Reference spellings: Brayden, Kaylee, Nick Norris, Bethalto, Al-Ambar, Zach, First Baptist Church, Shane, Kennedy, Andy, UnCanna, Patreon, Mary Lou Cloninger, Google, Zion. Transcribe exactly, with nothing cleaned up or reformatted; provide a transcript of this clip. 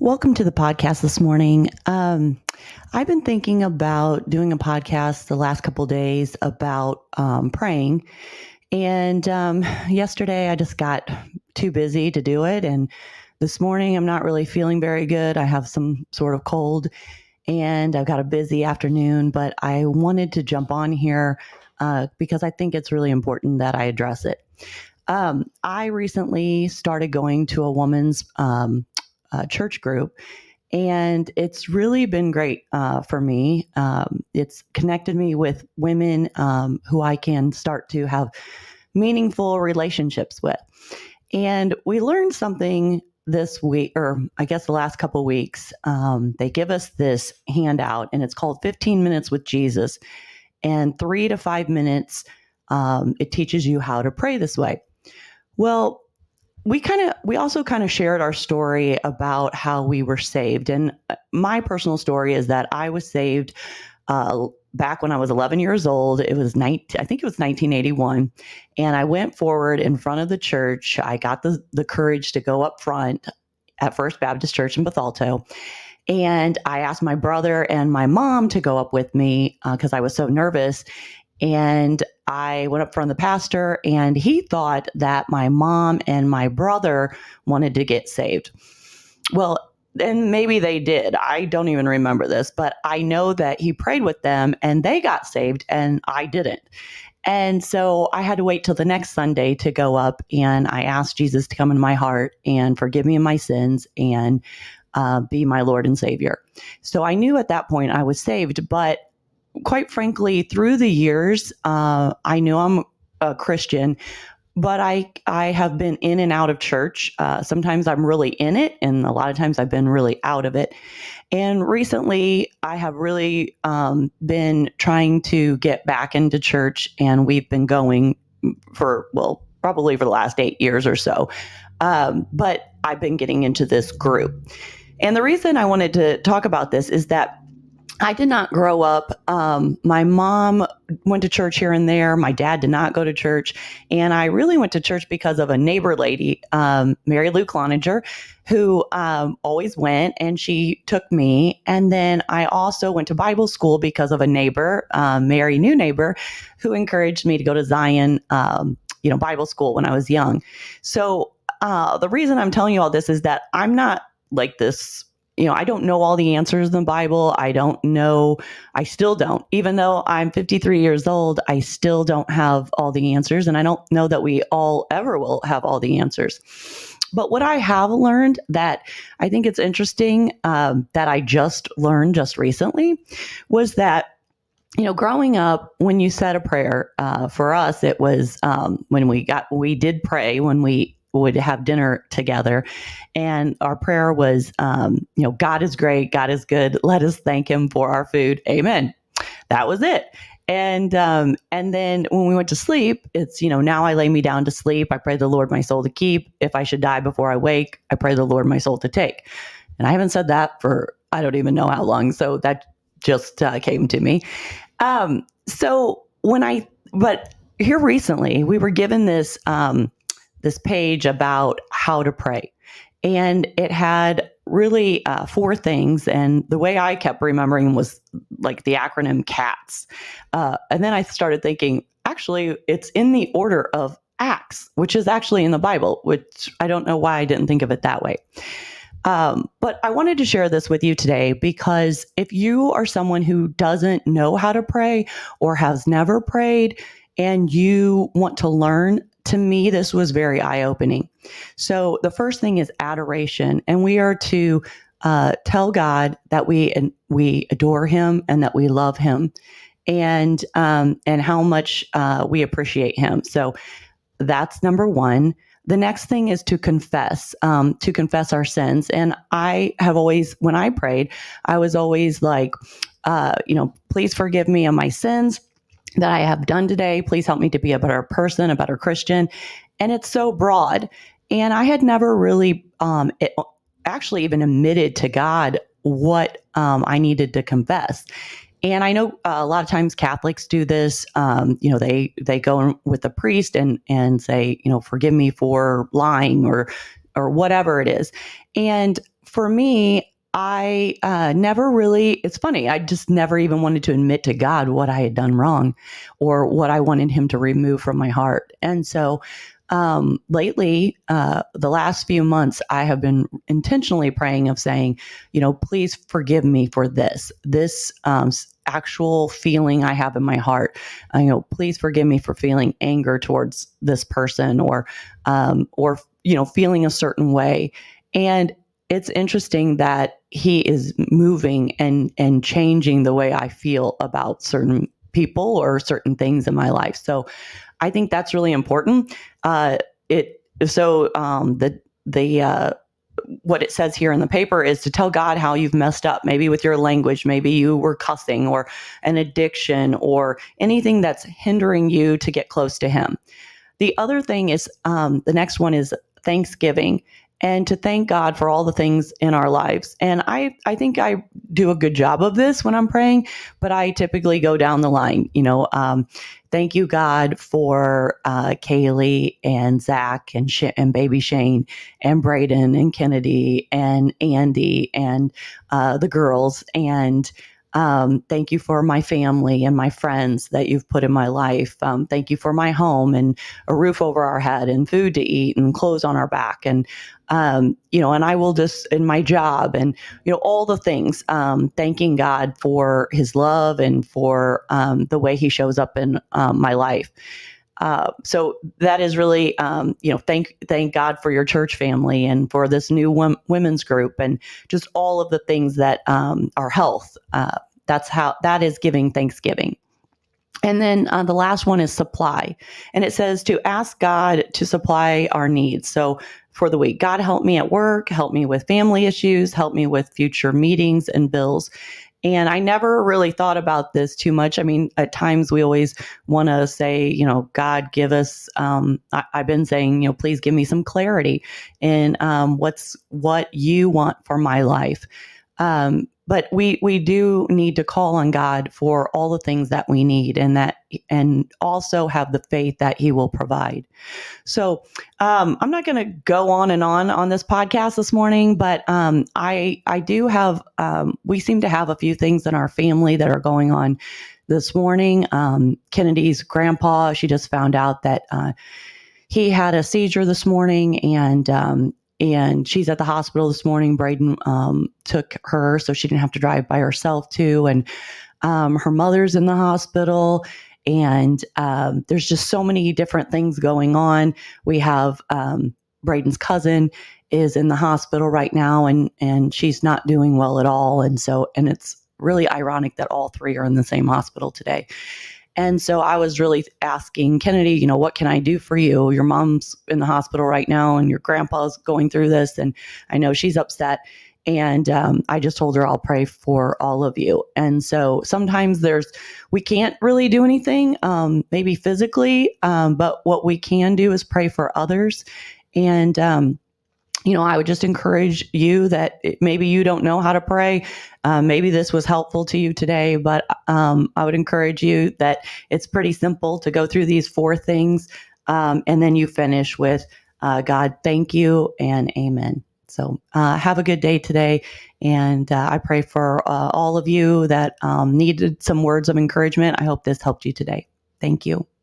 Welcome to the podcast this morning. Um, I've been thinking about doing a podcast the last couple of days about um, praying. And um, yesterday I just got too busy to do it. And this morning I'm not really feeling very good. I have some sort of cold and I've got a busy afternoon, but I wanted to jump on here uh, because I think it's really important that I address it. Um, I recently started going to a woman's um, Uh, church group, and it's really been great uh, for me. Um, it's connected me with women um, who I can start to have meaningful relationships with. And we learned something this week, or I guess the last couple of weeks. Um, they give us this handout, and it's called fifteen minutes with Jesus. And three to five minutes, um, it teaches you how to pray this way. Well, We kind of, we also kind of shared our story about how we were saved. And my personal story is that I was saved uh, back when I was eleven years old. It was nineteen, I think it was nineteen eighty-one. And I went forward in front of the church. I got the, the courage to go up front at First Baptist Church in Bethalto. And I asked my brother and my mom to go up with me because uh, I was so nervous. And I went up front of the pastor, and he thought that my mom and my brother wanted to get saved. Well, and maybe they did. I don't even remember this, but I know that he prayed with them and they got saved and I didn't. And so I had to wait till the next Sunday to go up, and I asked Jesus to come into my heart and forgive me of my sins and uh, be my Lord and Savior. So I knew at that point I was saved, but quite frankly, through the years, uh, I know I'm a Christian, but I I have been in and out of church. Uh, sometimes I'm really in it, and a lot of times I've been really out of it. And recently, I have really um, been trying to get back into church, and we've been going for, well, probably for the last eight years or so. Um, but I've been getting into this group. And the reason I wanted to talk about this is that I did not grow up. Um, my mom went to church here and there. My dad did not go to church. And I really went to church because of a neighbor lady, um, Mary Lou Cloninger, who um, always went, and she took me. And then I also went to Bible school because of a neighbor, um, Mary, new neighbor, who encouraged me to go to Zion, um, you know, Bible school when I was young. So uh, the reason I'm telling you all this is that I'm not like this. You know, I don't know all the answers in the Bible. I don't know. I still don't. Even though I'm fifty-three years old, I still don't have all the answers. And I don't know that we all ever will have all the answers. But what I have learned that I think it's interesting um, that I just learned just recently was that, you know, growing up, when you said a prayer, uh, for us, it was um, when we got, we did pray when we would have dinner together. And our prayer was, um, you know, God is great. God is good. Let us thank him for our food. Amen. That was it. And, um, and then when we went to sleep, it's, you know, now I lay me down to sleep. I pray the Lord my soul to keep. If I should die before I wake, I pray the Lord my soul to take. And I haven't said that for, I don't even know how long. So that just uh, came to me. Um, so when I, but here recently we were given this, um, this page about how to pray. And it had really uh, four things. And the way I kept remembering was like the acronym CATS. Uh, and then I started thinking, actually, it's in the order of Acts, which is actually in the Bible, which I don't know why I didn't think of it that way. Um, but I wanted to share this with you today, because if you are someone who doesn't know how to pray or has never prayed and you want to learn, to me, this was very eye-opening. So the first thing is adoration, and we are to uh, tell God that we and we adore him and that we love him, and um, and how much uh, we appreciate him. So that's number one. The next thing is to confess, um, to confess our sins. And I have always, when I prayed, I was always like, uh, you know, please forgive me of my sins that I have done today. Please help me to be a better person, a better Christian. And it's so broad. And I had never really um, it actually even admitted to God what um, I needed to confess. And I know uh, a lot of times Catholics do this. Um, you know, they they go with a priest and and say, you know, forgive me for lying or or whatever it is. And for me, I uh, never really, it's funny, I just never even wanted to admit to God what I had done wrong or what I wanted him to remove from my heart. And so um, lately, uh, the last few months, I have been intentionally praying of saying, you know, please forgive me for this, this um, actual feeling I have in my heart. I, you know, please forgive me for feeling anger towards this person or, um, or, you know, feeling a certain way. And it's interesting that he is moving and and changing the way I feel about certain people or certain things in my life. So I think that's really important. Uh, it so um, the the uh, what it says here in the paper is to tell God how you've messed up, maybe with your language, maybe you were cussing or an addiction or anything that's hindering you to get close to him. The other thing is um, the next one is thanksgiving. And to thank God for all the things in our lives. And I, I think I do a good job of this when I'm praying, but I typically go down the line, you know, um, thank you, God, for uh, Kaylee and Zach and Sh- and baby Shane and Brayden and Kennedy and Andy and uh, the girls. And um, thank you for my family and my friends that you've put in my life. Um, thank you for my home and a roof over our head and food to eat and clothes on our back. And Um, you know, and I will just in my job and, you know, all the things, um, thanking God for his love and for um, the way he shows up in um, my life. Uh, so that is really, um, you know, thank thank God for your church family and for this new wom- women's group and just all of the things that um, our health. Uh, that's how that is giving Thanksgiving. And then uh, the last one is supply. And it says to ask God to supply our needs. So for the week, God, help me at work, help me with family issues, help me with future meetings and bills. And I never really thought about this too much. I mean, at times we always want to say, you know, God, give us, um, I, I've been saying, you know, please give me some clarity in um, what's what you want for my life. Um, But we we do need to call on God for all the things that we need, and that and also have the faith that He will provide. So um, I'm not going to go on and on on this podcast this morning, but um, I I do have um, we seem to have a few things in our family that are going on this morning. Um, Kennedy's grandpa, she just found out that uh, he had a seizure this morning, and. Um, And she's at the hospital this morning. Brayden um, took her so she didn't have to drive by herself too. And um, her mother's in the hospital. And um, there's just so many different things going on. We have um, Brayden's cousin is in the hospital right now, and and she's not doing well at all. And so, and it's really ironic that all three are in the same hospital today. And so I was really asking Kennedy, you know, what can I do for you? Your mom's in the hospital right now and your grandpa's going through this. And I know she's upset. And um, I just told her I'll pray for all of you. And so sometimes there's, we can't really do anything, um, maybe physically, um, but what we can do is pray for others. And, um, you know, I would just encourage you that it, maybe you don't know how to pray. Uh, maybe this was helpful to you today, but um, I would encourage you that it's pretty simple to go through these four things. Um, and then you finish with uh, God, thank you and amen. So uh, have a good day today. And uh, I pray for uh, all of you that um, needed some words of encouragement. I hope this helped you today. Thank you.